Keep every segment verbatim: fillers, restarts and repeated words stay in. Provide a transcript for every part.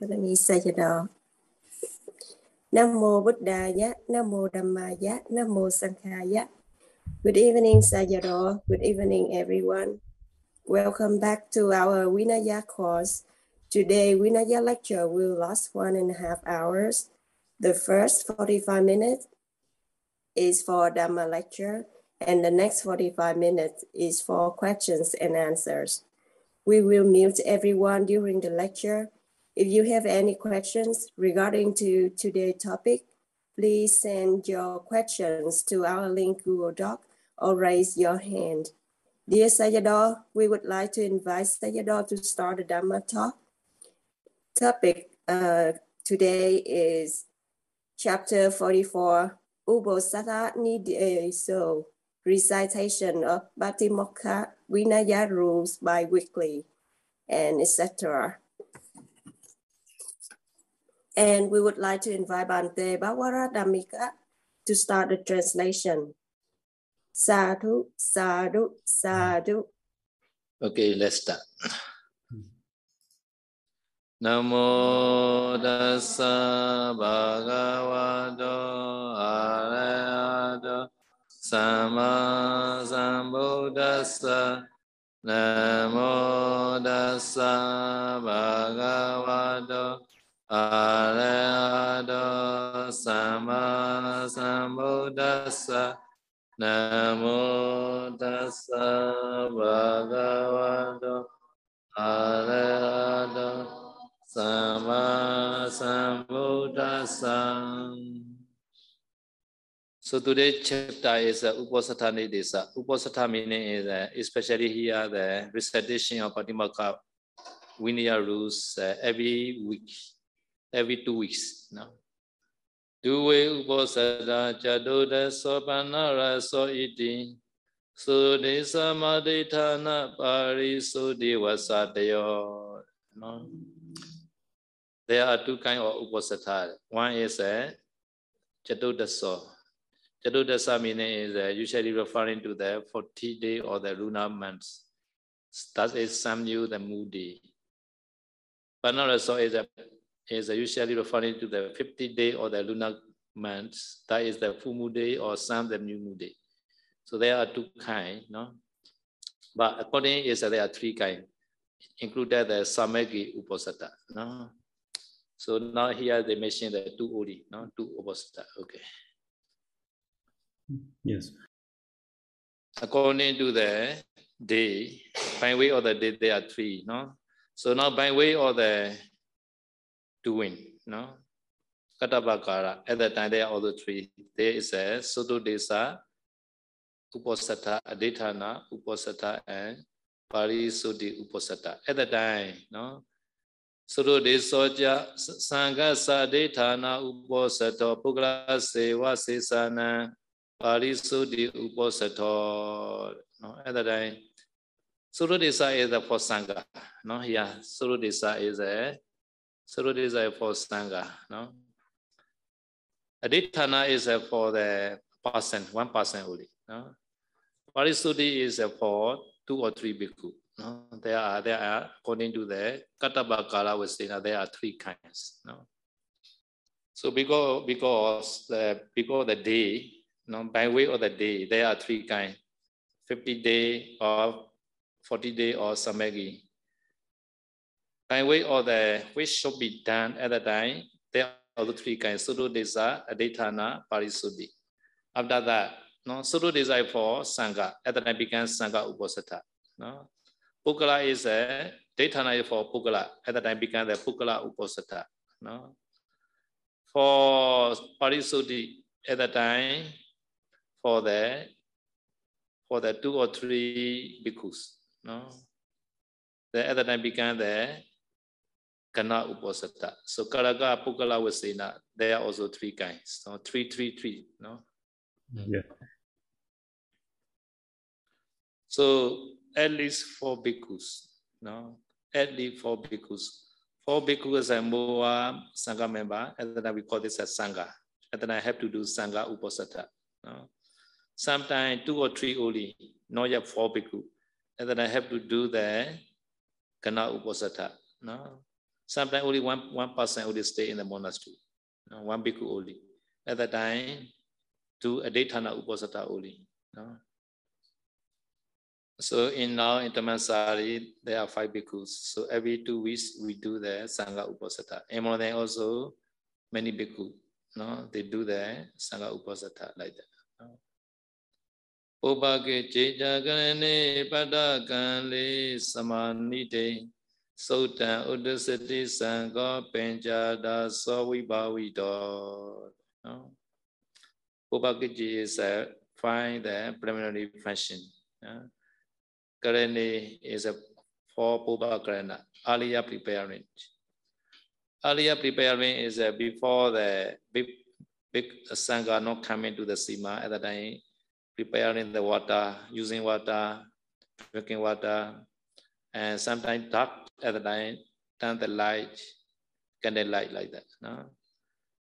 Let me say it all. Nam mô Buddhaya, Nam mô Dhammaya, Nam mô Sanghaya. Good evening, Sayadaw. Good evening, everyone. Welcome back to our Vinaya course. Today, Vinaya lecture will last one and a half hours. The first forty-five minutes is for Dhamma lecture, and the next forty-five minutes is for questions and answers. We will mute everyone during the lecture. If you have any questions regarding to today's topic, please send your questions to our link Google Doc or raise your hand. Dear Sayadaw, we would like to invite Sayadaw to start the Dhamma talk. Topic uh, today is Chapter forty-four, Uposatha Nideso, Recitation of Pāṭimokkha Vinaya Rules Bi-Weekly, and et cetera. And we would like to invite Bante Bawara Dhammika to start the translation. Sadhu, sadhu, sadhu. Okay, let's start. Namo dassa bhagavato arahato samma sambuddhassa. Namo dassa bhagavato arahato samma sambuddhassa. Namo dassa bhagavato arahato Sama Sambuddhasa. So today's chapter is uh, Uposatha Nidesa. Uposatha meaning is uh, especially here the recitation of Pāṭimokkha Vinaya rules uh, every week, every two weeks. Now, Duve Uposatha Chadodaso Paṇṇaraso iti Sutuddesa Adhiṭṭhāna Pārisuddhi Vasatayo. No. There are two kinds of uposatha. One is a chatodasa. Chatodasa meaning is a, usually referring to the forty day or the lunar months. That is Samyu the Moody. Paṇṇaraso is a, is a usually referring to the fifty day or the lunar months. That is the Fumude or Sam the Fumude. So there are two kinds, no? But according is that there are three kinds, included the Samaggī uposatha, no? So now here they mention the two Odi, no? Two Uposatha. Okay. Yes. According to the day, by way of the day, there are three, no? So now by way of the doing, no? Katapakara, at that time, there are all the three. There is a Sutuddesa, Uposatha, Adhiṭṭhāna, Uposatha, and Pārisuddhi Uposatha. At that time, no? Sutuddesa Saṅghā Adhiṭṭhāna Uposatha Pukala Seva Sesana Pārisuddhi Uposatha. No, at that time, Sutuddesa is the for Saṅghā. No, yeah, Sutuddesa is a Sutuddesa for Saṅghā. No, Adhiṭṭhāna is a for the person, one person only. No, Pārisuddhi is a for two or three bhikkhu. No, there are, there are, according to the Katabakala Vestina, there are three kinds. No, so because because the because the day, no, by way of the day, there are three kinds: fifty day or forty day or Samaggī. By way of the which should be done at the time, there are the three kinds: Sutuddesa, Adhiṭṭhāna, Pārisuddhi. After that, no, Sutuddesa is for Saṅghā. At the time becomes Saṅghā Uposatha. No. Pukala is a Adhiṭṭhāna for Pukala. At the time became the Pukala Uposatha. No? For Pārisuddhi at the time for the for the two or three bhikkhus. No? The at the time became the Kana Uposatha. So Karaga Pukala Vasena. There are also three kinds. So three, three, three. No? Yeah. So at least four bhikkhus, no? At least four bhikkhus. Four bhikkhus and more Sangha member, and then we call this as Sangha. And then I have to do Sangha Uposatha. No? Sometimes two or three only, not yet four bhikkhus. And then I have to do the Kana Uposatha. No? Sometimes only one, one person only stay in the monastery. No? One bhikkhu only. At that time, two Adhiṭṭhāna Uposatha only. No? So in now in Tamansari, there are five bhikkhus. So every two weeks we do the Sangha Uposatha. Among them also many bhikkhus. No, they do the Sangha Uposatha like that. Pubbakicca gane padakanle samanite sotan udasati sangha penjada sawibhavito. Pubbakicca is a find the preliminary function. Karane is a for Pubbakaraṇa, earlier preparing. Earlier preparing is uh, before the big, big sangha not coming to the sīmā at the time, preparing the water, using water, drinking water, and sometimes dark at the time, turn the light, candle light like that. No?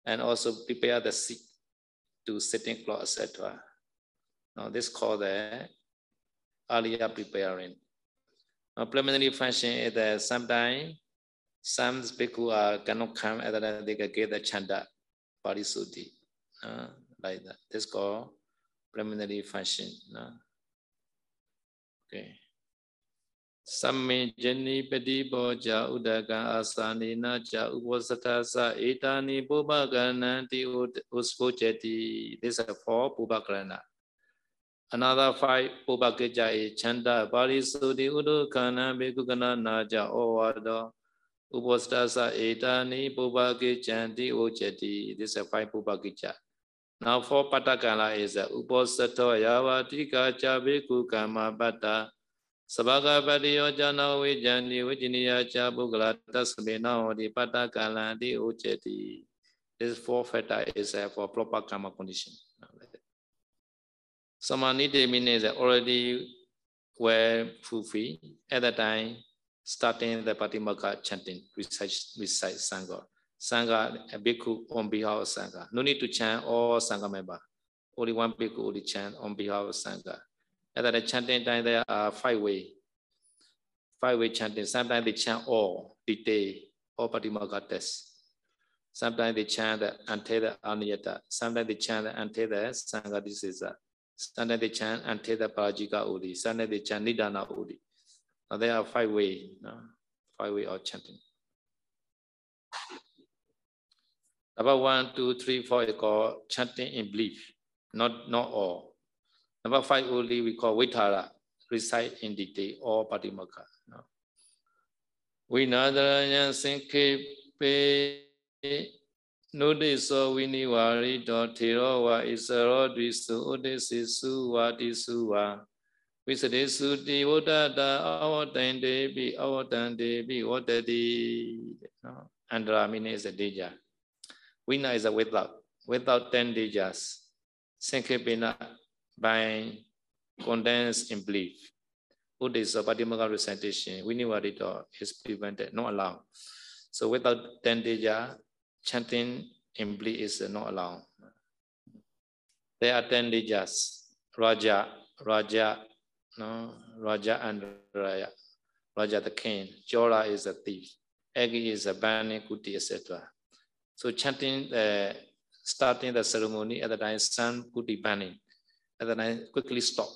And also prepare the seat to sitting cloth, et cetera. Now this is called the earlier preparing. Now preliminary function is that sometimes some people are, cannot come at that they can get the chanda, Pārisuddhi, uh, like that. This is called preliminary function. Uh. Okay. Samme jenni pedi boja udaka asani na cha uposatha sa etani pubbakaraṇa ti uspocheti. These are four pubbakaraṇa. Another five pubbakicca is chanda, Pārisuddhi, udukana, bhikkhukana, naja, ovado. Uposatha etani pubbakiccanti oceti. This is five pubbakicca. Now for patakala is uposatha yavati kacha bhikkhu kama pata sabhaga padiyojana vijani vijiniya cha pukala tasmena odi patakala di oceti. This four feta is for proper karma condition. Samanite means already were fulfilled at the time. Starting the Pāṭimokkha chanting, recite, recite Sangha. Sangha, a bhikkhu on behalf of Sangha. No need to chant all Sangha members. Only one bhikkhu only chant on behalf of Sangha. At the chanting time, there are five way, five way chanting. Sometimes they chant all the day, all Pāṭimokkha texts. Sometimes they chant until the Aniyata. Sometimes they chant until the Saṅghādisesa. Sometimes they chant until the Pārājika Odi. Sometimes they chant Nidana Odi. Now there are five ways, no? Five ways of chanting. Number one, two, three, four is called chanting in belief, not not all. Number five only we call vitara, recite in detail or Pāṭimokkha. Vinadarayan Sinkepe Nudiso Vinivarito Thirova Isarodvisu Udisisu Vadisuva. Visadesuti Vodada Avadan Devi Avadan Devi Vodadi. Andra meaning is a deja. Vinaya is a without. Without ten dejas. Sankepena by condensed in belief. Udisa Pāṭimokkha recitation. Vinivarita is prevented, not allowed. So without ten deja, chanting in belief is not allowed. There are ten dejas. Raja, Raja. No, Raja and Raya. Raja the king. Jora is a thief. Agi is a banning, kuti, et cetera. So chanting, uh, starting the ceremony at the time, sun kuti banning. At the time, quickly stop.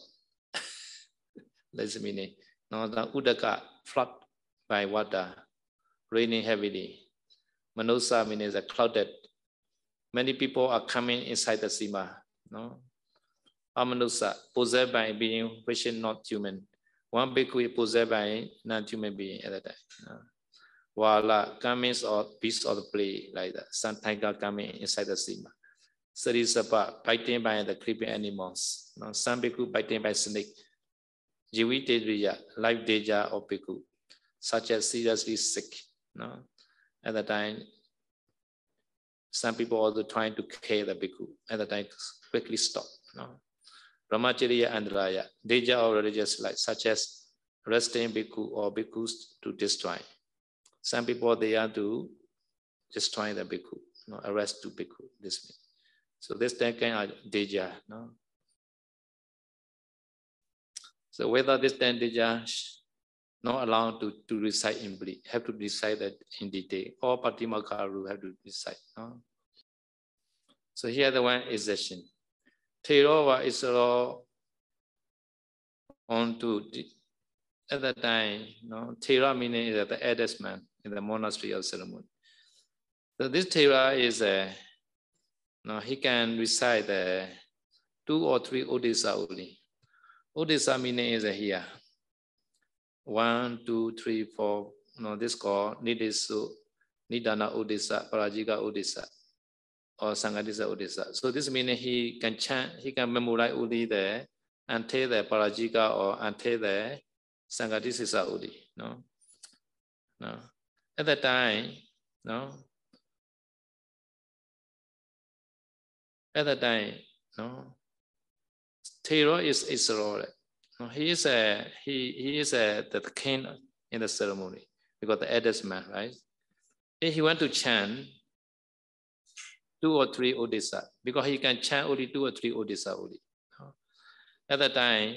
That's the meaning. Now the udaka, flood by water, raining heavily. Manosa means a clouded. Many people are coming inside the sīmā. No. Amanusa, possessed by being which is not human. One bhikkhu is possessed by non-human being at that time. Wala, comings or beasts of the prey like that. Some tiger coming inside the sīmā. Sarisapa, biting by the creeping animals. Some bhikkhu biting by snake. Jivite deja, life deja of bhikkhu, such as seriously sick. No? At that time, some people also trying to kill the bhikkhu. At that time, quickly stop. No? Brahmacharya and Raya, deja of religious life, such as resting bhikkhu or bhikkhus to destroy. Some people, they are to destroy the bhikkhu, no? Arrest to bhikkhu, this means. So this ten are deja. No? So whether this ten deja not allowed to, to recite in bleed, have to recite that in detail. All Pāṭimokkha rule have to recite. No? So here the one is session. Theravada is a law on to the, at that time, no, Thera meaning is the eldest man in the monastery of ceremony. So this Thera is a, no, he can recite the two or three Odisha only. Odisha meaning is here. One, two, three, four. No, this called Nidisu, Nidana Odisha, Pārājika Odisha, or Saṅghādisesa Odisha. So this meaning he can chant, he can memorize only the ante the Pārājika or ante the Saṅghādisesa Odisha. No, no. At that time, no. At that time, no. Thera is Israel. No, he is a he he is a the king in the ceremony because the eldest man, right? If he wants to chant two or three Odisha, because he can chant only two or three Odisha only. No? At that time,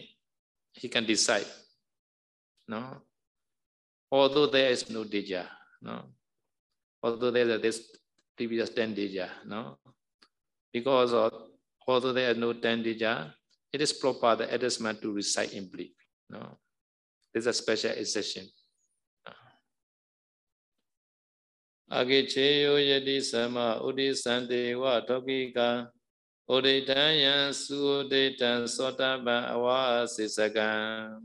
he can decide. No, although there is no deja, no, although there is this previous ten deja, no, because of although there are no ten deja, it is proper the eldest man to recite in bleed. No, this is a special exception. Agicheyo yadi sama udisante wa tokika odetanya suodetan sotaba awasisaka.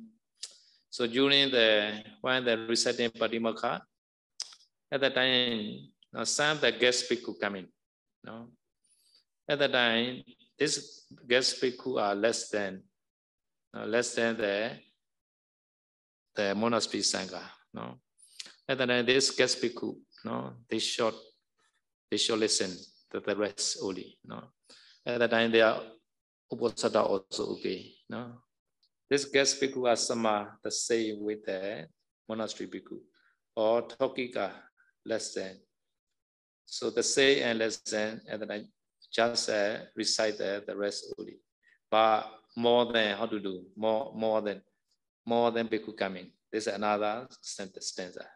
So during the when the reciting Pāṭimokkha, at that time, now some the guest bhikkhu come in. No, at that time, these guest bhikkhu are less than uh, less than the the monastery sangha. No, at that time, this guest bhikkhu, no, they should they should listen to the rest only. No, at that time, they are Uposatha also okay. No. This guest bhikkhu are sama, the same with the monastery bhikkhu, or Tokika, less than. So the same and less than, and then I just uh, recite the, the rest only. But more than, how to do? More, more than, more than bhikkhu coming. This is another stanza.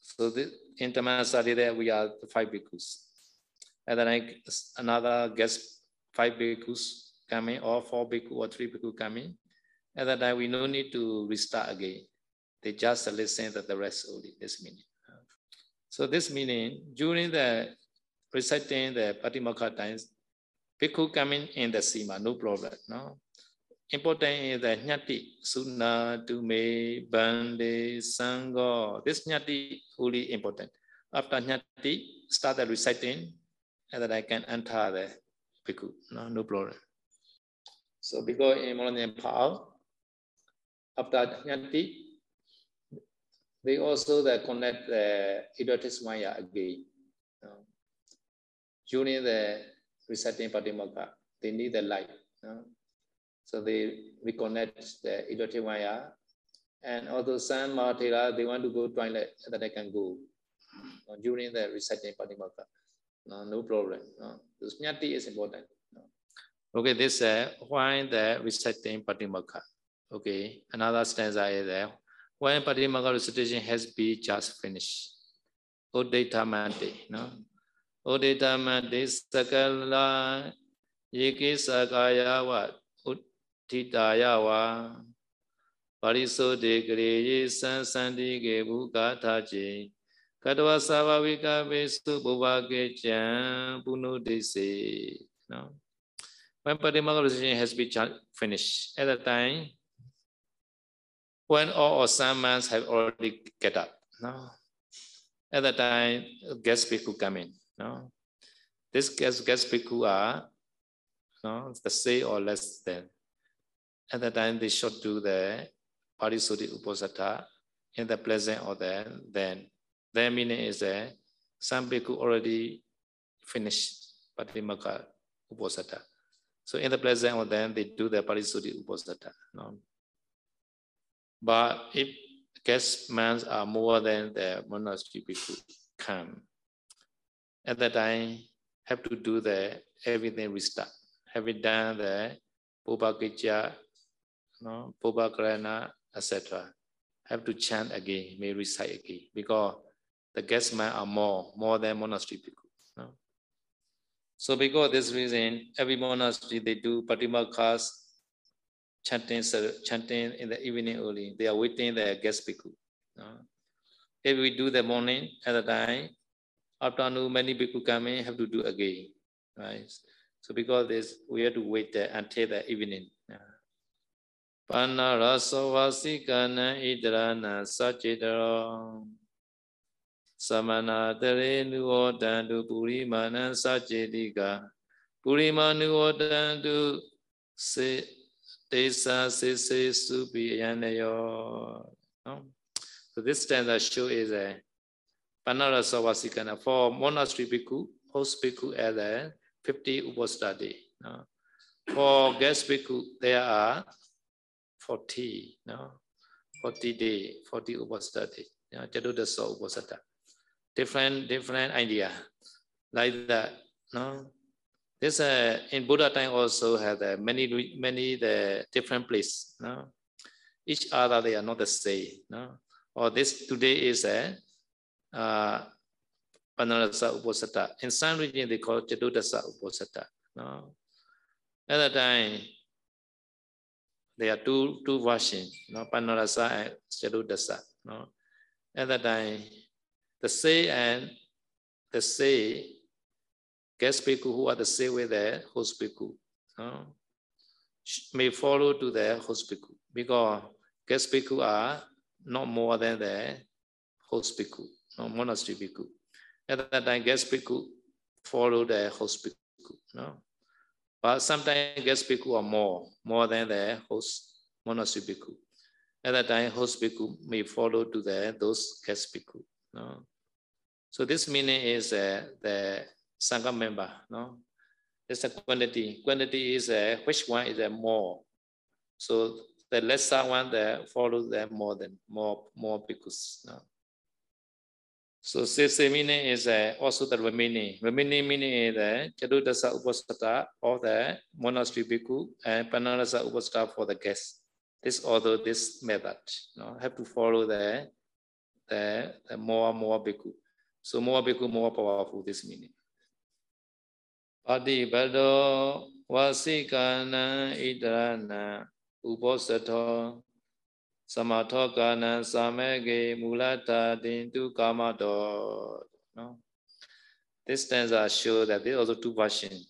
So this, in Tamasari there, we are five bhikkhus. And then I, another guest, five bhikkhus coming, or four bhikkhu, or three bhikkhu coming. At that time, we no need to restart again. They just listen to the rest only, this meaning. So this meaning, during the reciting the Pāṭimokkha times, bhikkhu coming in the sīmā, no problem, no? Important is the Ñatti, Suna, Dume, Bande, Sangha. This Ñatti only important. After Ñatti, start the reciting, and then I can enter the bhikkhu, no, no problem. So because in Molanian Pao, after Ñatti, they also they connect the Idiotis Maya again. Um, during the reciting Pāṭimokkha, they need the light. Um, so they reconnect the Idiotis Maya. And although some Mahathera, they want to go toilet, that they can go uh, during the reciting Pāṭimokkha. No, no problem. No. So Ñatti is important. No. Okay, this uh, why the reciting Pāṭimokkha. Okay, another stanza is there. When Pāṭimokkha recitation has been just finished, Odethamante, no? Odethamante sakala yikisakayawa uttitayawa Pārisuddhi kriyi sansandige bhukataji katoa savavika vesu Pubbakicca punudese, no? When Pāṭimokkha recitation has been finished, at that time, when all or some months have already get up, no? At that time, guest bhikkhu come in, no? This guest, guest bhikkhu are, no, the same or less than. At that time, they should do the Pārisuddhi Uposatha in the present or the then. Their meaning is that some bhikkhu already finished Pāṭimokkha Uposatha. So in the present or then, they do the Pārisuddhi Uposatha, no? But if guest months are more than the monastery people come, at that time, have to do the everything restart. Having done the Pubbakicca, no, Pubbakaraṇa, et cetera. have to chant again, may recite again, because the guest monks are more, more than monastery people. No? So because of this reason, every monastery, they do Pāṭimokkha chanting, chanting in the evening early. They are waiting their guest bhikkhu. No? If we do the morning at the time, afternoon, many bhikkhu come in, have to do again. Right? So because of this, we have to wait there until the evening. Yeah. Paṇṇaraso vasikana idrana sacitaro samanatare nuotandu purimana sacitika purimanu otandu se desa se se supiyanayo. So this stanza show is a paṇṇaraso vasikana for monastery bhikkhu, host bhikkhu at the fifty Uposatha day. No? For guest bhikkhu, there are forty, no, forty day, forty Uposatha day. Yeah, Chatudasso Uposatha. Different, different idea, like that. No, this uh, in Buddha time also had uh, many, many the different place. No, each other they are not the same. No, or this today is a. Uh, uh, Paṇṇarasa Uposatha. In some region they call Chatuddesa Uposatha. No? At that time, there are two two versions, no? Paṇṇarasa and Chatuddesa. No? At that time, the say and the say guest bhikkhu who are the say with the host bhikkhu, no? May follow to the host bhikkhu because guest bhikkhu are not more than the host bhikkhu, no monastery bhikkhu. At that time, guest bhikkhu follow the host bhikkhu, no? But sometimes guest bhikkhu are more, more than the host monastery bhikkhu. At that time, host bhikkhu may follow to the those guest bhikkhu, no? So this meaning is uh, the Sangha member, no? It's a quantity. Quantity is uh, which one is uh, more. So the lesser one that follows the more than more more bhikkhus, no? So sese meaning is uh, also the remaining. Remaining meaning is uh, Chatuddesa Uposatha or the monastery bhikkhu and Paṇṇarasa Uposatha for the guest. This although this method, you know, have to follow the the, the more more bhikkhu. So more bhikkhu more powerful. This meaning. Adhiṭṭhāna vasikana idrana uposatha. Samathokana Samaggī mulata dintu kamado. This stanza shows that there are also two versions.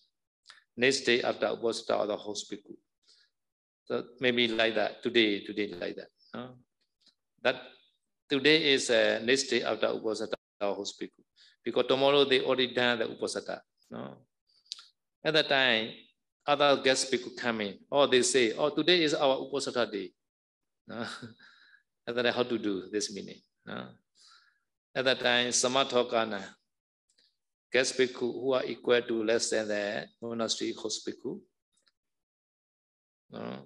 Next day after Uposatha or the host bhikkhu. So maybe like that, today, today like that. No? That today is uh, next day after Uposatha or host bhikkhu. Because tomorrow they already done the Uposatha. No? At that time, other guest bhikkhu come in. Or they say, oh, today is our Uposatha day. No? At that time, how to do this meaning? No? At that time, Samathokana, guest bhikkhu who are equal to less than the monastery host bhikkhu. No?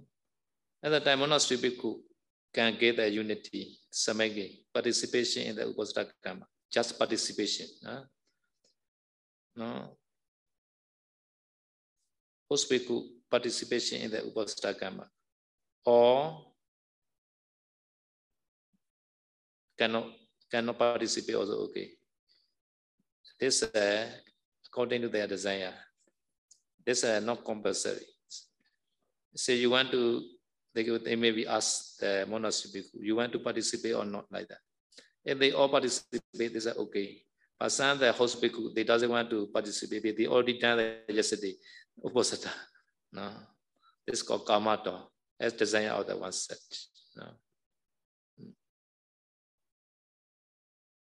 At that time, monastery bhikkhu can get the unity, Samaggī, participation in the Uposatha karma, just participation. No? No? Host bhikkhu, participation in the Uposatha karma. Or Cannot, cannot participate also, okay. This, uh, according to their desire, this is uh, not compulsory. Say you want to, they, they maybe ask the monastery bhikkhu, you want to participate or not, like that. If they all participate, they say, okay. But some the host bhikkhu, they doesn't want to participate, they already done that yesterday, Uposatha. No. This is called karmato, as desire of the one set. No.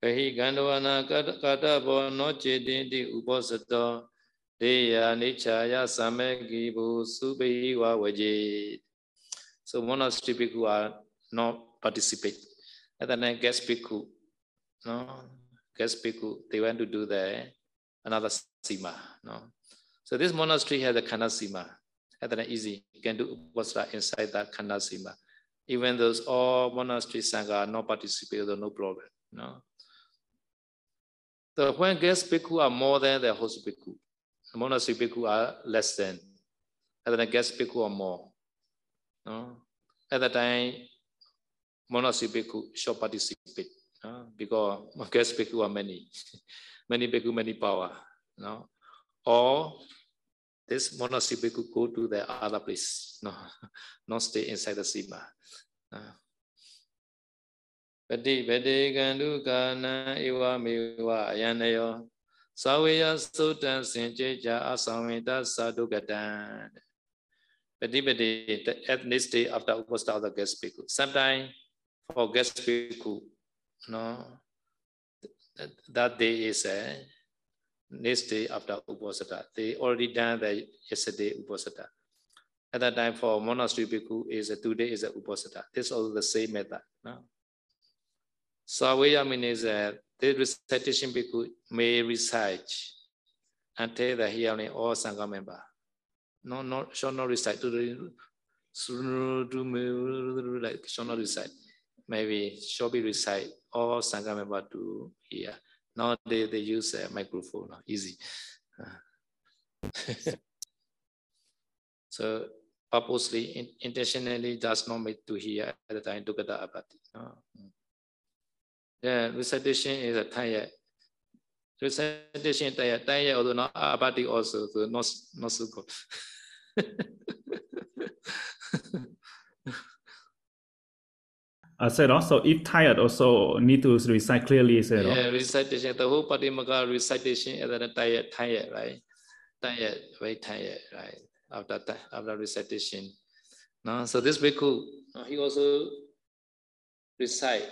Kahi Gandhavana Katabo Noche Dindi Uposatha Deya Nichaya Sammagī Subehi Vajit. So monastery bhikkhu are not participate. At the time, guest bhikkhu, no, guest bhikkhu, they went to do the another sīmā. No, so this monastery has a khana sīmā. At the time, easy you can do Uposatha inside that khana sīmā. Even those all monastery sangha are not participate, no problem. No. So when guest bhikkhu are more than the host bhikkhu, the monastery bhikkhu are less than, and then the guest bhikkhu are more. No? At that time, monastic bhikkhu shall participate, no? Because guest bhikkhu are many, many bhikkhu, many power. No? Or this monastic bhikkhu go to the other place, no? Not stay inside the sīmā. No? Pati pati gandu kana iwa miwa ayanayo saviya sutan sincheja asamita sadugatan. Pati pati, the ethnicity of the Uposatha of the guest bhikkhu. Sometimes for guest bhikkhu, no, that day is a next day after Uposatha. They already done the yesterday Uposatha. At that time for monastery bhikkhu is a today is a Uposatha. This also the same method. No? Savaya means that the recitation bhikkhu may recite until the hearing all Sangha member. No, no, shall not recite. Shall not recite. Maybe shall be recite all Sangha member to hear. Now they, they use a microphone, no? Easy. So purposely, in, intentionally does not make to hear at the time to get the apathy. No? Yeah, recitation is a tanya. Recitation is tanya, tanya although not apathy also, so not, not so good. I said also, if tired, also need to recite clearly. Said yeah, all. Recitation. The whole Pāṭimokkha recitation is then tired, tired, right? Tired, very tired, right? After after recitation, no. So this bhikkhu, he also recite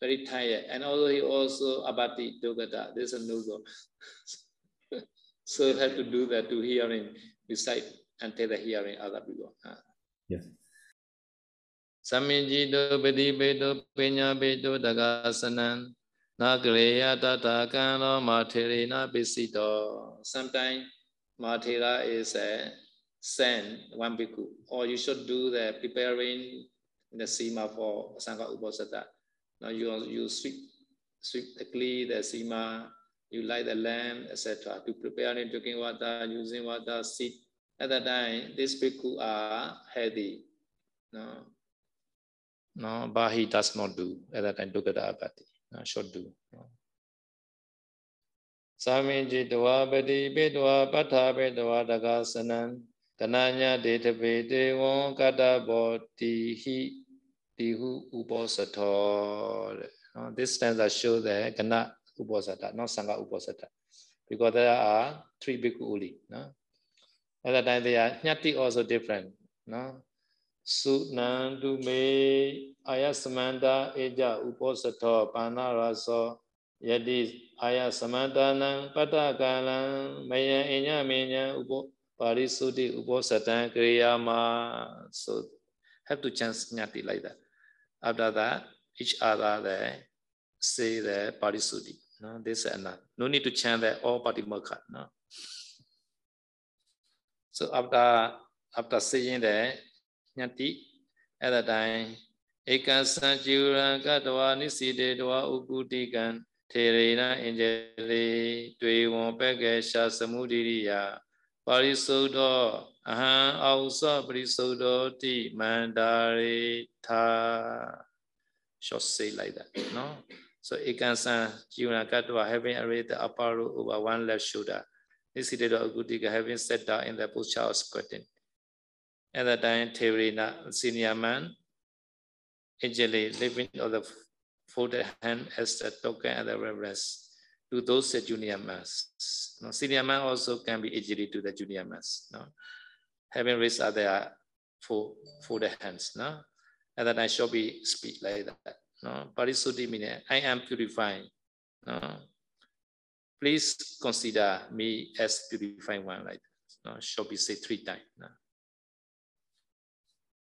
very tired, and also he also abati dogata. This is a no go. So you have to do that to hearing recite until the hearing other people. Huh? Yes. Samijito Bedibeto Penya Beto Dagasanan Nagreya Tatakano Mahathera Besito. Sometimes Mahathera is a sand, one bhikkhu. Or you should do the preparing in the sīmā for Sangha Uposatha. Now you you sweep sweep the clay, the sīmā, you light the lamp, et cetera. To prepare in drinking water, using water, sit. At that time, these bhikkhu are healthy. No. No, but he does not do at that time dukata apathy. No, should do. Samijitwa bedi bedwa patha bedwa dagasanan kananya detabe devon kataboti hi dihu uposatha. This stanza shows the kana uposatha, not sangha uposatha, because there are three bhikkhu only. No? At that time, they are Ñatti also different. No? Sunandume ayasamanda eja uposato paṇṇaraso yadi ayasamandana patakalam maya enya menya upo parisuddhi uposatan kriyama. So have to chant Ñatti like that. After that, each other they say the parisuddhi. No, this and that. No need to chant that all Pāṭimokkha. No. So after after saying that Ñatti, at that time, Eka Sanjura Katoa Niside Dwa Ukutikan, Terena Injele, Dwe Wompeke Shasamudiriya, Parisodo, Aha, Ausa Parisodo, Ti Mandarita. Should say like that, no? So Eka Sanjura Katoa, having arrayed the apparu over one left shoulder, Niside Dwa Ukutika, having sat down in the posture of squatting. At that time, Thera, senior man, eagerly living on the folded hand as a token and the reverence to those the junior masters. No, senior man also can be eagerly to the junior masters. No, having raised up their folded hands. No, and then I shall be speak like that. No, Parisuddhi means I am purifying. No, please consider me as purifying one like that. No, shall be said three times. No?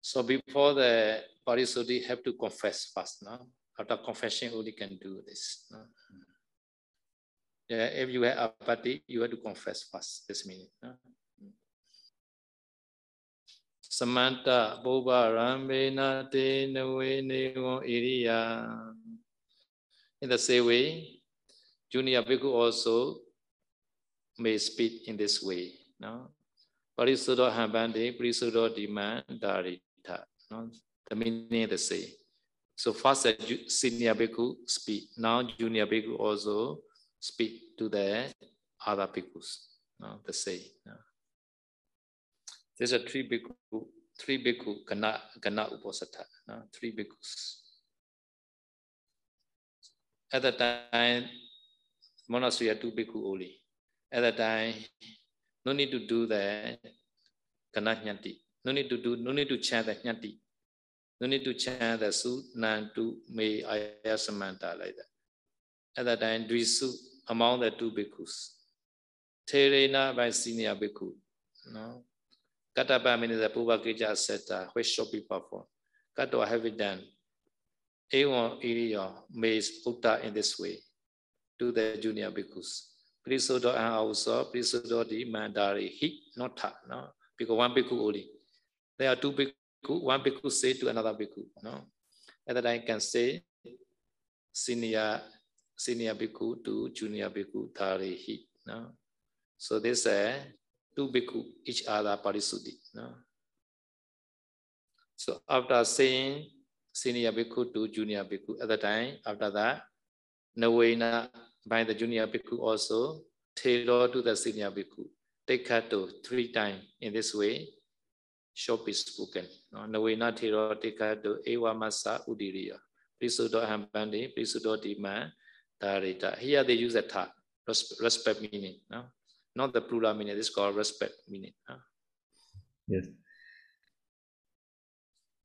So before the Parisuddhi have to confess first, no? After confession only can do this. No? Yeah, if you have apathy, you have to confess first, this meaning. No? Samanta Boba Rambena Te Nawe Neo Iriya. In the same way, junior bhikkhu also may speak in this way. No? Parisuddha Hambande, Parisuddha Dimandari. No, the meaning they say. So first the senior bhikkhu speak. Now junior bhikkhu also speak to the other bhikkhus. No, the same. No. These are three bhikkhu. Three bhikkhu cannot cannot uposatha. No, three bhikkhus. At that time, monastery had two bhikkhu only. At that time, no need to do the Ñatti. No need to do. No need to chant the Ñatti. No need to chant the su nantu me ayasamanta like that. At that time, Dvisu among the two bhikkhus. Thera by senior bhikkhu. No. Katapa means the Pubbakicca setta, which should be performed. Katoa have it done. Ewan Iriya may putta in this way to the junior bhikkhus. Pārisuddhi and also Pārisuddhi mandari hik nota. No, because one bhikkhu only. There are two bhikkhu. One bhikkhu say to another bhikkhu. No, at that time can say senior senior bhikkhu to junior bhikkhu dari hik. No, so they say two bhikkhu each other Pārisuddhi. No, so after saying senior bhikkhu to junior bhikkhu. At the time, after that, Navena by the junior bhikkhu also, Thero to the senior bhikkhu. Take kato three times in this way, shall be spoken. Navena Thero take kato eva masa udiriya. Prisudo hambandi, prisudo dima, tarita. Here they use the tha, respect meaning. No? Not the plural meaning, this is called respect meaning. No? Yes.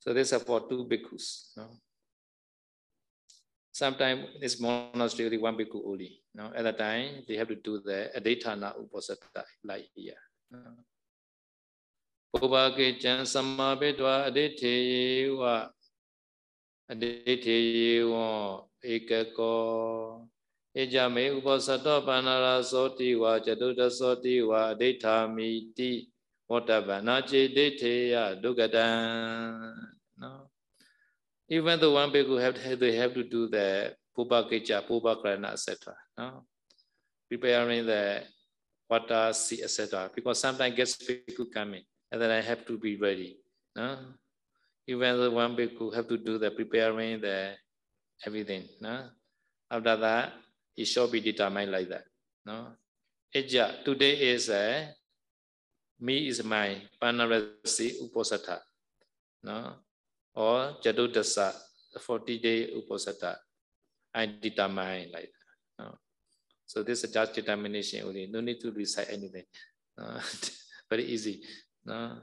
So these are for two bhikkhus. No? Sometimes this monastery one bhikkhu only. No? At that time, they have to do the Adhiṭṭhāna Uposatha, like here. Pubbakicca samāpitva adhiṭṭhīva adhiṭṭhīva ekako ejame uposatha paṇṇaraso tiva catudaso tiva adhiṭṭhāmiti vadavanaje diteya dugadan. No. Even the one bhikkhu have to, they have to do the Pubbakicca, Pubbakaraṇa, et cetera. No, preparing the water, sea, et cetera. Because sometimes guest bhikkhu come in, and then I have to be ready. No, even the one bhikkhu have to do the preparing the everything. No, after that it shall be determined like that. No, Eja today is a me is my Paṇṇarasi Uposatha. No? Or Jadudasa, forty day Uposatha. I determine like that. No? So this is just determination only. No need to recite anything. No? Very easy. No?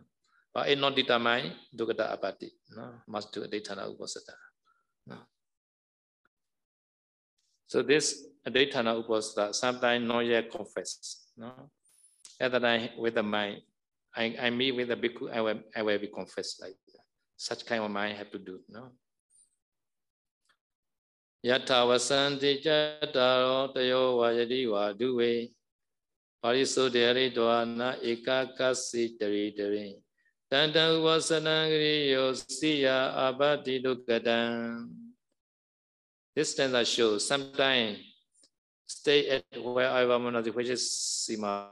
But if not determined, Dukata Abati. No? Must do Adhiṭṭhāna Uposatha. No? So this Adhiṭṭhāna Uposatha sometimes not yet confessed. No? At that time, with the mind, I, I meet with the bhikkhu, I will, I will be confessed like that. Such kind of mind I have to do, no? Yatha vasanti jataro tayo vayadi vaduve parisodhari dvana ekakasi tari tari tanda uvasanangriyo siya abati dukkadam. This stanza shows sometimes stay at wherever monastery, which is sīmā,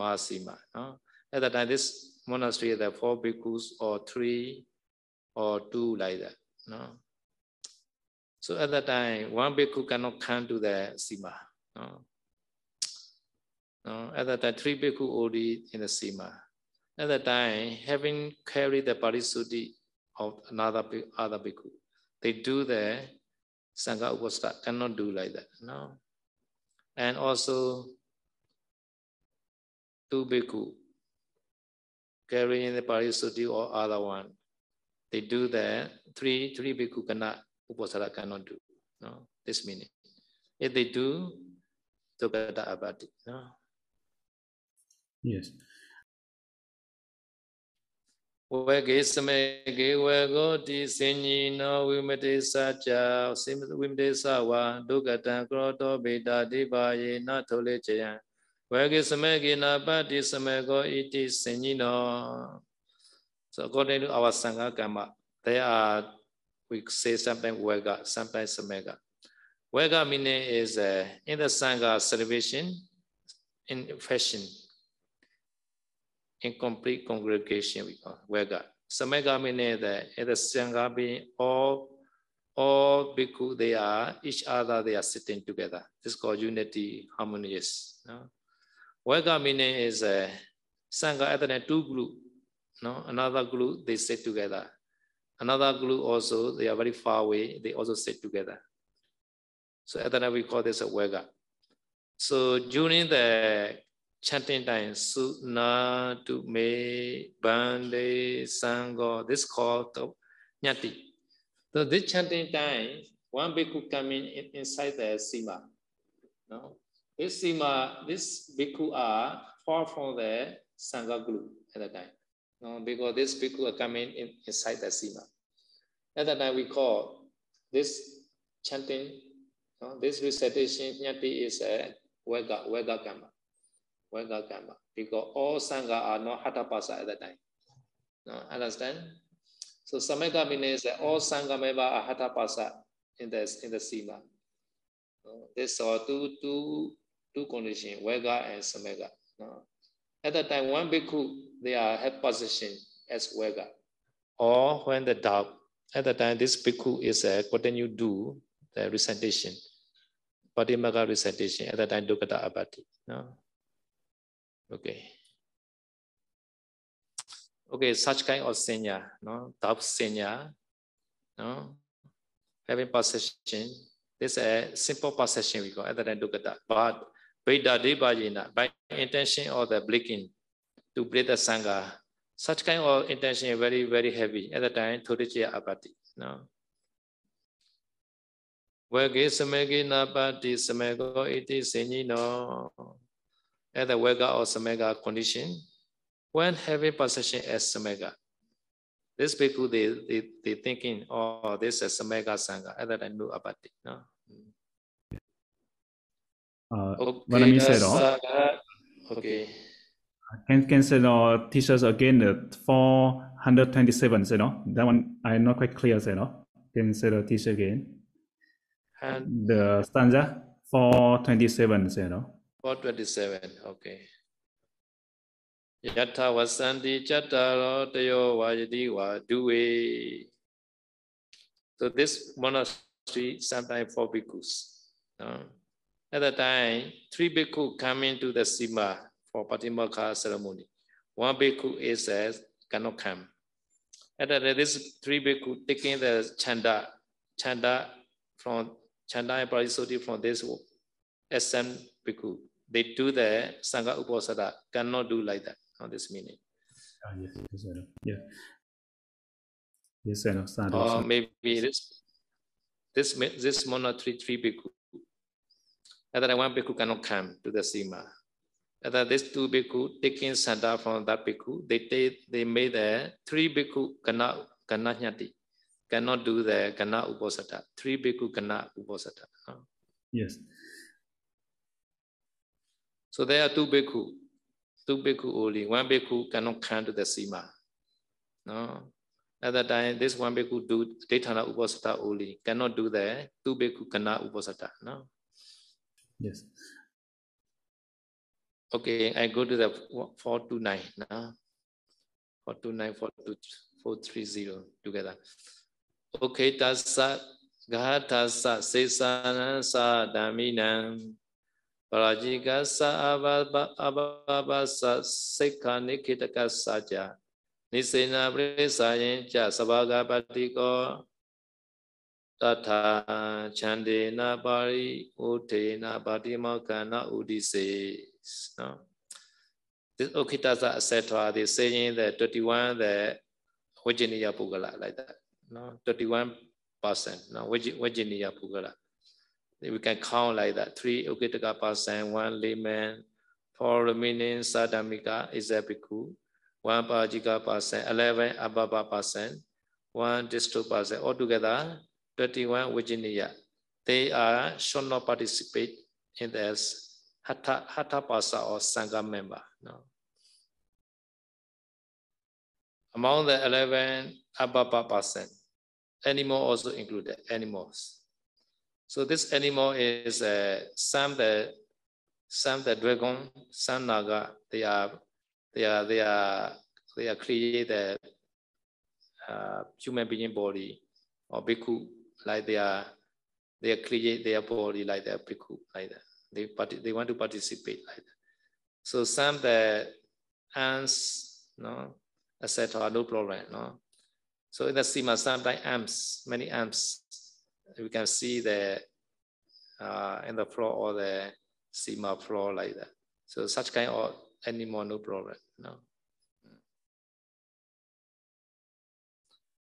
Mahasīmā. No? At that time, this monastery had four bhikkhus or three or two like that. No? So at that time, one bhikkhu cannot come to the sīmā. No? No? At that time, three bhikkhu only in the sīmā. At that time, having carried the Pārisuddhi of another other bhikkhu, they do the Saṅghā Uposatha, cannot do like that. No? And also, two bhikkhu carrying the Pārisuddhi or other one, they do that. Three three bhikkhu cannot Uposatha cannot do. No, this meaning. If they do, Dukata Abati. No. Yes. So according to our Sangha Karma, there are, we say sometimes vagga, sometimes Samaggā. Vagga meaning is uh, in the Sangha celebration, in fashion, in complete congregation we call vagga. Samaggā meaning that in the Sangha being all all bhikkhu, they are each other, they are sitting together. This is called unity, harmonious. No? Vagga meaning is uh, Sangha other than two group. No? Another group, they sit together. Another group also, they are very far away, they also sit together. So other than we call this a vagga. So during the chanting time, Suna to me, Bande, Sangha, this is called Ñatti. So this chanting time, one bhikkhu come in inside the sīmā. No? This sīmā, this bhikkhu are far from the Sangha group at the time. No? Because this bhikkhu are coming in inside the sīmā. At the time we call this chanting, no? This recitation Ñatti is a vagga, vagga karma. Vagga karma. Because all Sangha are not hatthapāsa at that time. No? Understand? So Samaggā means that all Sangha member are hatthapāsa in the in the sīmā. No, this are two two two conditions, vagga and Samaggā. No. At that time, one bhikkhu they are have position as vagga. Or when the doubt, at that time this bhikkhu is a continue do the recitation, Pāṭimokkha recitation. At that time dukkata abati. No. Okay. Okay, such kind of senya, no, doubt senya, no, having possession. This is a simple possession we call other than dukkata. But by intention or the blinking to break the sangha, such kind of intention is very, very heavy. At the time, Thodicca apati. No. Vagga samaggi napati samaggo iti senyino. At the vagga or samagga condition, when having possession as Samaggā, this people they, they, they thinking, oh, this is Samaggā Sangha, other than no abati. No? Uh, okay. Let me say that. Okay. Can, can say no, teach us again the four hundred twenty-seven, say no? That one, I'm not quite clear, say no? Can say no, teach again. And the stanza, four twenty-seven, say no? four twenty-seven, okay. Yatta vasanti chattaro tayo vajadiva duve. So this monastery sometimes four bhikkhus. No? At the time, three bhikkhus come into the sīmā for Pāṭimokkha ceremony. One bhikkhu is a cannot come. At the time, this three bhikkhus taking the chanda, chanda from chanda and Pārisuddhi from this S M bhikkhu. They do the Sangha Uposatha, cannot do like that on this meaning. Oh, yes, yes, I know. Yeah. Yes, I know. Sorry, or sorry. Maybe this, this, this monastery, three bhikkhu. Either one bhikkhu cannot come to the sīmā. Either these two bhikkhu taking sanda from that bhikkhu, they take, they made the three bhikkhu cannot cannot Ñatti, cannot do the cannot Uposatha. Three bhikkhu cannot Uposatha. No? Yes. So there are two bhikkhu, two bhikkhu only. One bhikkhu cannot come to the sīmā. No, at that time, this one bhikkhu do deja uposatha only, cannot do the two bhikkhu cannot uposatha. No. Yes. Okay, I go to the four two nine now. Four two nine four two four three zero together. Okay, tassa ghatassa sesana sa daminam. Pārājika sa ababasa sekha nikitaka saja nisena presayen ca sabagapatiko tatha chandena pari utena Pāṭimokkha udise. This okitasa et cetera. They saying the thirty-one the Vajjaniya Pukala like that. No, thirty-one person. No, Vajjaniya Pukala. We can count like that. Three Ukitaka person, one layman, four remaining Sadamika is a bhikkhu, one Pārājika person, eleven Ababa person, one district person. Altogether, thirty-one Vajjaniya. They are should not participate in the hatthapāsa or Sangha member. No. Among the eleven Ababa person, animal also included, animals. So this animal is uh, some the some the dragon, some naga. They are they are they are they are created uh, human being body or bhikkhu like they are, they are create their body like they are bhikkhu, like that. They they want to participate like that. So some the ants, no, et cetera, no problem, no. So in the sīmā, sometimes ants, many ants, we can see the uh, in the floor or the sīmā floor like that. So such kind of animal, no problem, no.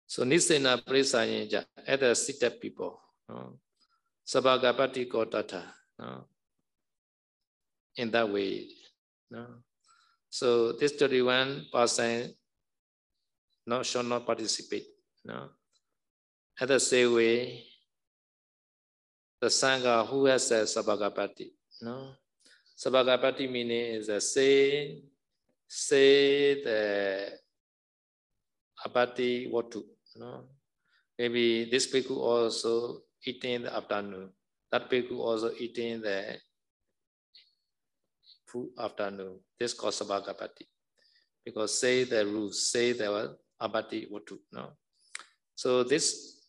So nisena presayanja, at the seated people, no. Sabagapati kotata, no. In that way, no. So this thirty-one person no, shall not participate. No. At the same way, the Sangha who has a Sabagapati. No. Sabagapati meaning is a say, say the apati watu. No. Maybe this bhikkhu also eating in the afternoon. That bhikkhu also eating the food afternoon. This is called Sabagapati. Because say the rules, say the abati watu, no. So this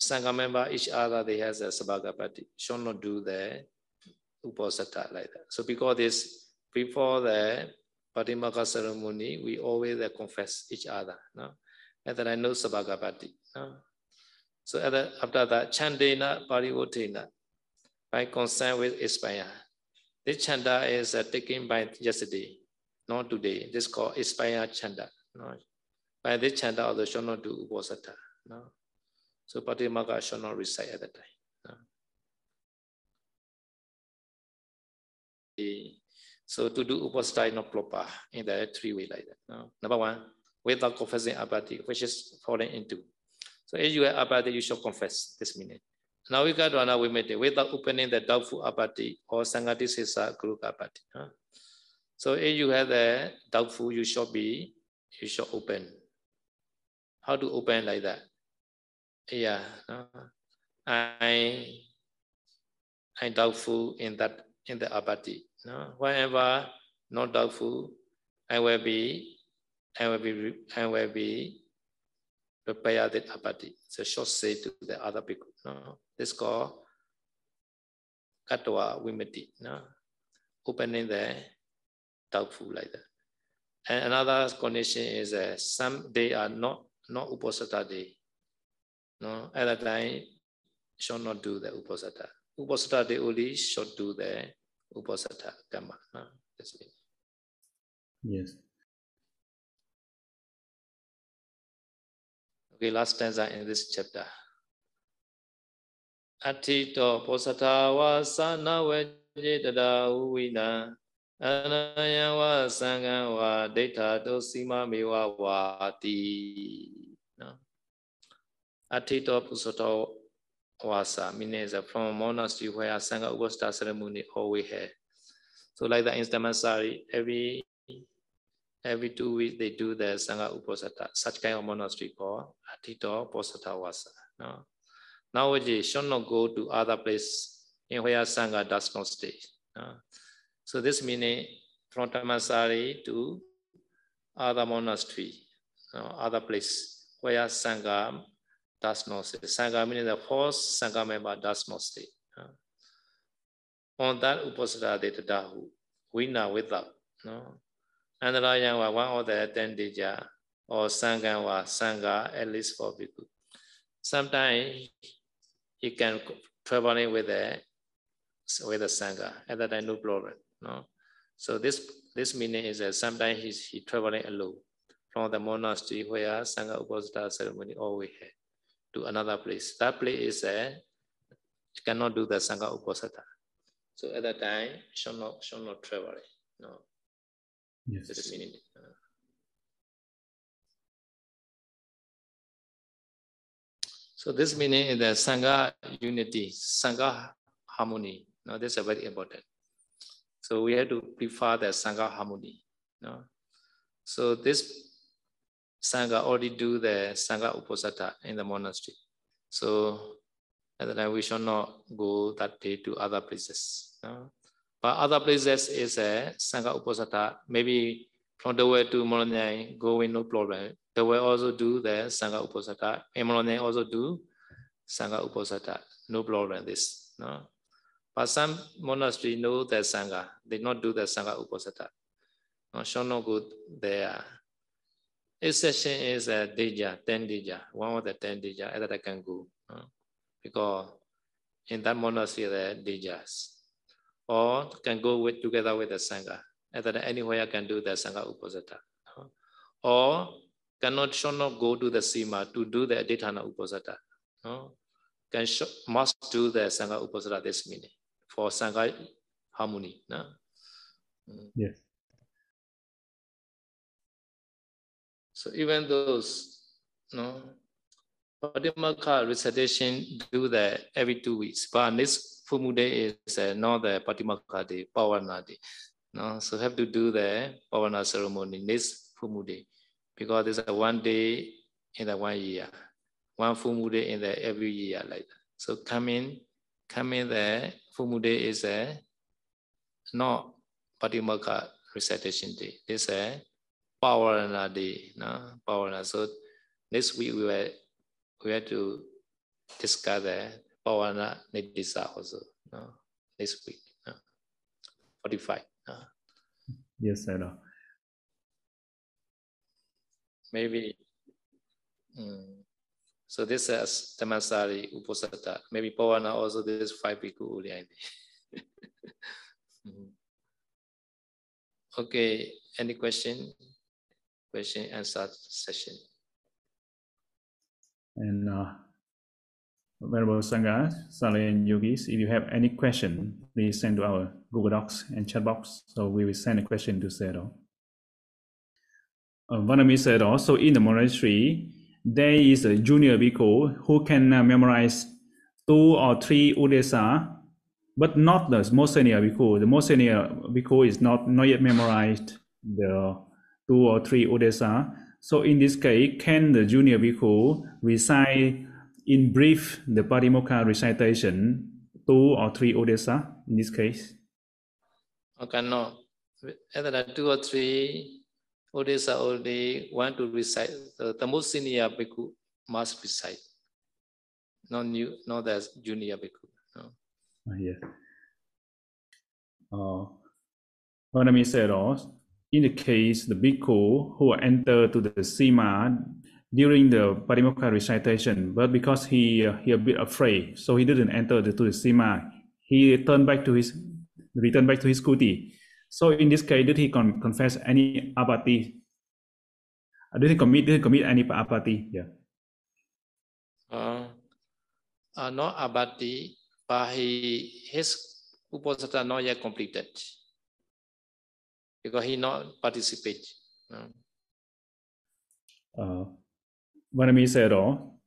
Sangha member, each other, they has a Sabagapati. Shall not do the Uposatha like that. So because this, before the Pāṭimokkha ceremony, we always uh, confess each other, no. And then I know Sabagapati, no. So the, after that, chandena parivotena, by concern with Ispaya. This chanda is uh, taken by yesterday, not today. This is called Ispaya chanda, no. By this chanda also shall not do Uposatha, no. So Pāṭimokkha shall not recite at that time, no. So to do Uposatha is not proper in the three way like that, no. Number one, without confessing apati, which is falling into. So if you have apati, you shall confess this meaning. Now we got one, we made it without opening the doubtful apati or Saṅghādisesa guru apati, no. So if you have the doubtful, you shall be, you shall open. How to open like that? Yeah, no? I, I'm doubtful in that in the abati. No, whenever not doubtful, I will be, I will be, I will be prepared the abati. So shall say to the other people. No, this called katoa wimati. No, opening the doubtful like that. And another condition is uh, some they are not not Uposatha day. No, at that time shall not do the Uposatha. Uposatha day only shall do the Uposatha Dhamma. No? That's it. Yes. Okay, last stanza in this chapter. Atito Posatha wasa na vejetada uvina. Anaya wa sangha wa deta to sima mewa wati. Adhiṭṭhāna Posatha wasa means from monastery where Sangha Uposatha ceremony always had. So like the Instamansari, every every two weeks they do the Sangha Uposatha. Such kind of monastery called Adhiṭṭhāna Posatha wasa. No? Nowadays, should not go to other place in where Sangha does not stay. No? So this meaning from Tamansari to other monastery, no, other place where Sangha does not stay. Sangha meaning the first Sangha member does not stay. No. On that Uposatha de Tadahu, we know without. No. And the Raja was one of the ten deja or Sangha was Sangha at least for people. Sometimes you can travel with the with the Sangha, at that time no problem. No, so this this meaning is that sometimes he's he traveling alone from the monastery where Sangha Uposatha ceremony always had to another place. That place is a cannot do the Sangha Uposatha. So at that time shall not shall not travel. No, yes. This meaning. Uh, so this meaning is that Sangha unity, Sangha harmony. No, this is very important. So we have to prefer the Sangha harmony. No? So this Sangha already do the Sangha Uposatha in the monastery. So at that time we shall not go that day to other places. No? But other places is a Sangha Uposatha. Maybe from the way to Molonai, going no problem. They will also do the Sangha Uposatha. And Molonai also do Sangha Uposatha, no problem this. No? But some monastery know their Sangha, they not do the Sangha Uposatha. No, show no good there. Each session is a deja, ten deja, one of the ten deja, either I can go. No? Because in that monastery there are dejas. Or can go with, together with the Sangha. Either anywhere I can do the Sangha Uposatha. No? Or cannot show no go to the sīmā to do the Adhiṭṭhāna Uposatha. No? Can show, must do the Sangha Uposatha this meaning for Sangha harmony. No? Yes. So even those, no, Pāṭimokkha recitation do that every two weeks. But this Fumude is uh, not the Pāṭimokkha day, pawana day. No, so have to do the pawana ceremony this Fumude, because it's a one day in the one year, one Fumude in the every year like that. So coming, coming the Fumude is a not Pāṭimokkha recitation day. It's a Pawana day, no? Pawana. So this week we were we had to discuss the Pawana Nidisa also, no? This week, no? forty-five. No? Yes, I know. Maybe. Mm, so this is Tamasari Uposatha. Maybe Pawana also this five people. Okay. Any question? Question and answer session. And uh, Venerable Sangha, Sali and Yogis, if you have any question, please send to our Google Docs and chat box. So we will send a question to Sayadaw. Uh, Vanami Sayadaw, so in the monastery, there is a junior bhikkhu who can uh, memorize two or three Udesa, but not the most senior bhikkhu. The most senior bhikkhu is not, not yet memorized the two or three Udesa. So in this case, can the junior bhikkhu recite in brief the Pāṭimokkha recitation, two or three Udesa in this case? Okay, no. Either two or three Udesa only want to recite. The, the most senior bhikkhu must recite. Not new, not the junior bhikkhu. No. Oh, yes. Uh, what I mean said also, in the case, the bhikkhu who enter to the sīmā during the Pāṭimokkha recitation, but because he uh, he a bit afraid, so he didn't enter the, to the sīmā. He returned back to his returned back to his kuti. So in this case, did he con confess any apathy? Uh, did he commit did he commit any apathy? Yeah. Uh, uh, not apathy, but he his Uposatha not yet completed. Because he not participate. No. Uh, what I mean said all.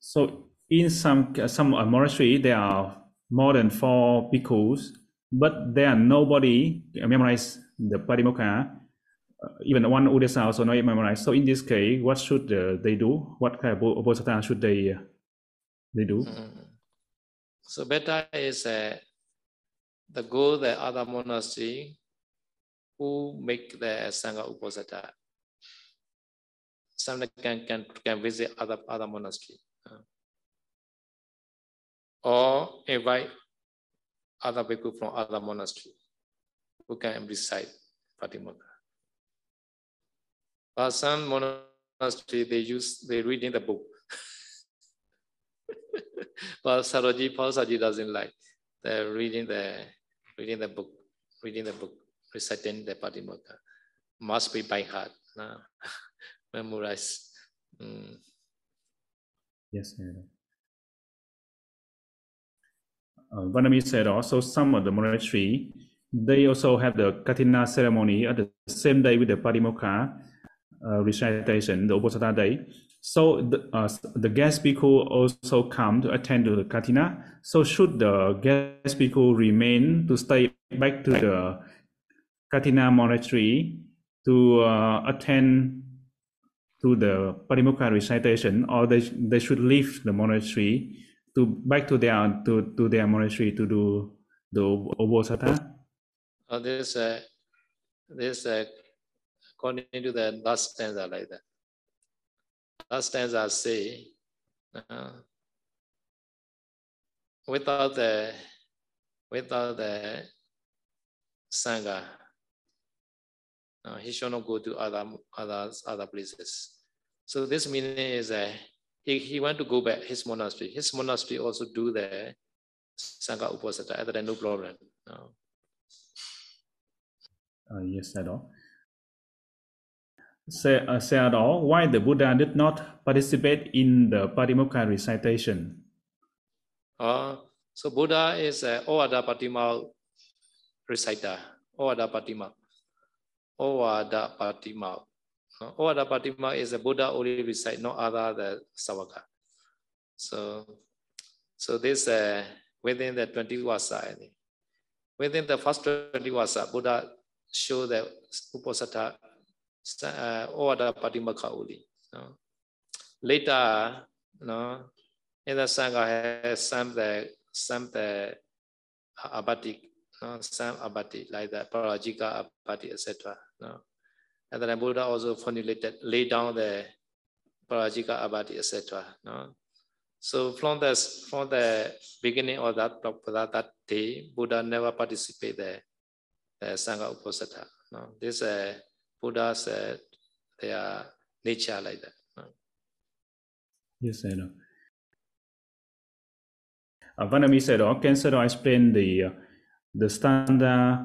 So in some some uh, monastery there are more than four bhikkhus, but there are nobody memorize the Pāṭimokkha. Uh, even one Udesa also not memorized. So in this case, what should uh, they do? What kind of Uposatha should they uh, they do? Mm. So better is uh, the goal the other monastery who make the Sangha Uposatha. Someone can, can, can visit other, other monastery. Uh, or invite other people from other monastery who can recite Pāṭimokkha. But some monastery, they use, they read in the book. But Saroji, Pausaji doesn't like. They're reading the, reading the book, reading the book. Reciting the Pāṭimokkha must be by heart, no? Memorize. Mm. Yes, Sayadaw. Uh, Vanami said also some of the monastery, they also have the Katina ceremony at the same day with the Pāṭimokkha uh, recitation, the Uposatha day. So the, uh, the guest bhikkhu also come to attend to the Katina. So should the guest bhikkhu remain to stay back to the Katina monastery to uh, attend to the Pāṭimokkha recitation, or they they should leave the monastery to back to their to, to their monastery to do the Uposatha? Oh, this uh, this uh, according to the last stanza like that. Last stanza say, uh, without the without the Sangha, uh, he shall not go to other others other places. So this meaning is that he, he want to go back his monastery. His monastery also do the Sangha Uposatha, other than no problem. No. Uh, yes, at all. Say, uh, say at all, why the Buddha did not participate in the Pāṭimokkha recitation? Uh, so Buddha is an Ovada Pāṭimokkha reciter. Ovada Pāṭimokkha. Ovada Pāṭimokkha. Uh, Ovada Pāṭimokkha is a Buddha only recite, no other than Sāmaggā. So, so this uh, within the twenty wasa, I think. Within the first twenty wasa, Buddha show the Uposatha uh, Ovada Pāṭimokkha only. No? Later, no, in the Sangha has some the some the abati, no, some abati like the Pārājika abati, et cetera. No, and then Buddha also formulated, lay down the Pārājika abati, et cetera. No, so from the from the beginning of that that, that day, Buddha never participated there. Uh, Sangha Uposatha. No? This uh, Buddha's uh, their nature like that. No? Yes, I know. Uh, Vanami said, can Sayadaw explain the uh, the standard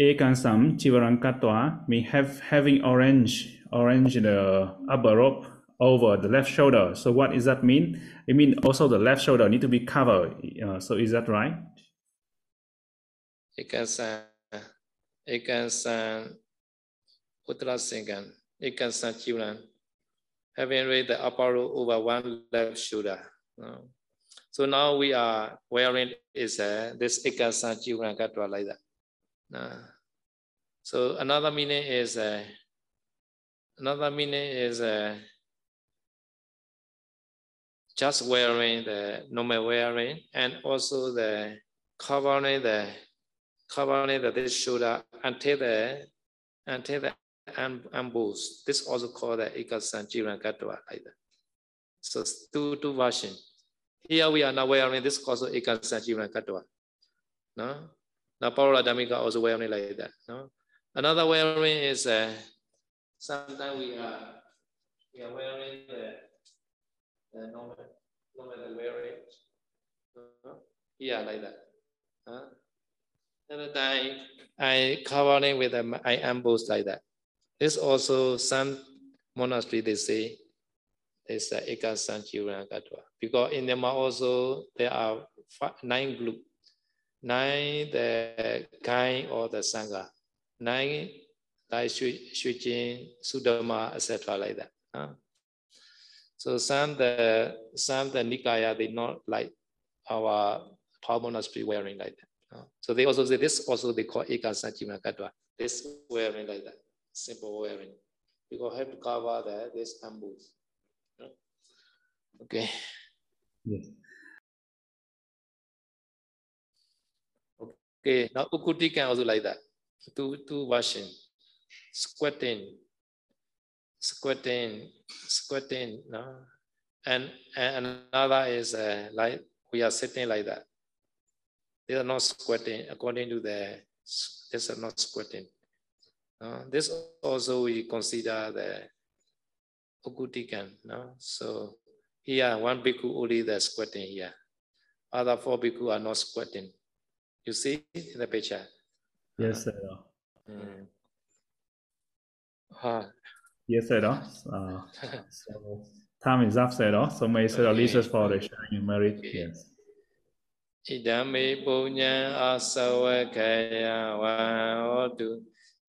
ekansam chivarang katoa, mean have having orange orange in the upper robe over the left shoulder. So what does that mean? It means also the left shoulder need to be covered. Uh, so is that right? Ekansam. Ekansan Uttarasingan, Ekansan Chiran, having read the upper robe over one left shoulder. No? So now we are wearing is uh, this Ekansan Chiran Katwa like that. No? So another meaning is uh, another meaning is uh, just wearing the normal wearing and also the covering the covering the this shoulder until the until the elbows. This also called the ekasan chiran katwa like that. So two two versions. Here we are now wearing this also ekasan chiran katwa. No, now Paula Damika also wearing like that. No, another wearing is uh, sometimes we are we are wearing the the normal normal wearing. No? Here like that. Huh? Another time, I cover it with um, I elbows like that. This also some monastery they say is the ekasan chiran katwa, because in them also there are five, nine group, nine the kind or the sangha, nine like shuchin, sudama, et cetera like that. Huh? So some the some the nikaya they not like our Thao monastery wearing like that. So they also say this also they call ekasan chiran katwa. This wearing like that, simple wearing. Because have to cover that this elbows. Okay. Yes. Okay. Now ukuti can also like that. Two two version. Squatting, squatting, squatting. No, and, and another is uh, like we are sitting like that. They are not squatting according to the. These are not squatting. Uh, this also we consider the okutikan. No, so here one bhikkhu only the squatting here. Other four bhikkhu are not squatting. You see in the picture. Yes, sir. Mm. Uh. Yes, sir. Uh, so time is up, sir. So may sir release us for the shining merit. Okay. Yes. Idame punya asawa kaya wahodu.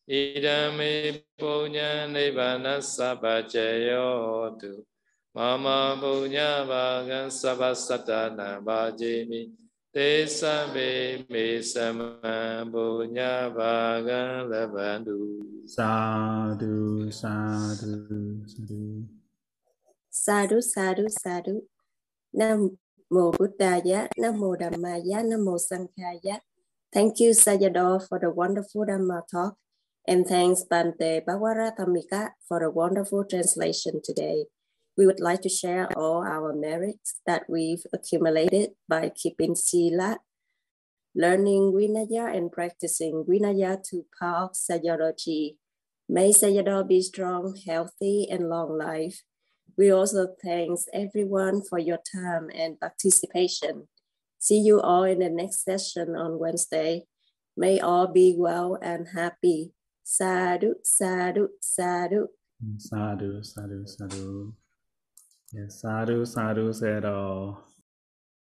Idame punya nibbana sabajayodu. Mama punya vagan sabasatana bajimi. Tesa bimi sama punya vagan labandu. Sadhu, sadhu, sadhu. Sadhu, sadhu, sadhu. Nam. Mô Buddha ya, Nam Mô Dhamma ya, Nam Mô Sangha ya. Thank you Sayadaw for the wonderful Dhamma talk, and thanks Bante Bhagwara Thamika for the wonderful translation today. We would like to share all our merits that we've accumulated by keeping sila, learning Vinaya and practicing Vinaya to Park Sayadaw. May Sayadaw be strong, healthy, and long life. We also thank everyone for your time and participation. See you all in the next session on Wednesday. May all be well and happy. Sadhu, sadhu, sadhu. Sadhu, sadhu, sadhu. Yes, sadhu, sadhu, sadhu.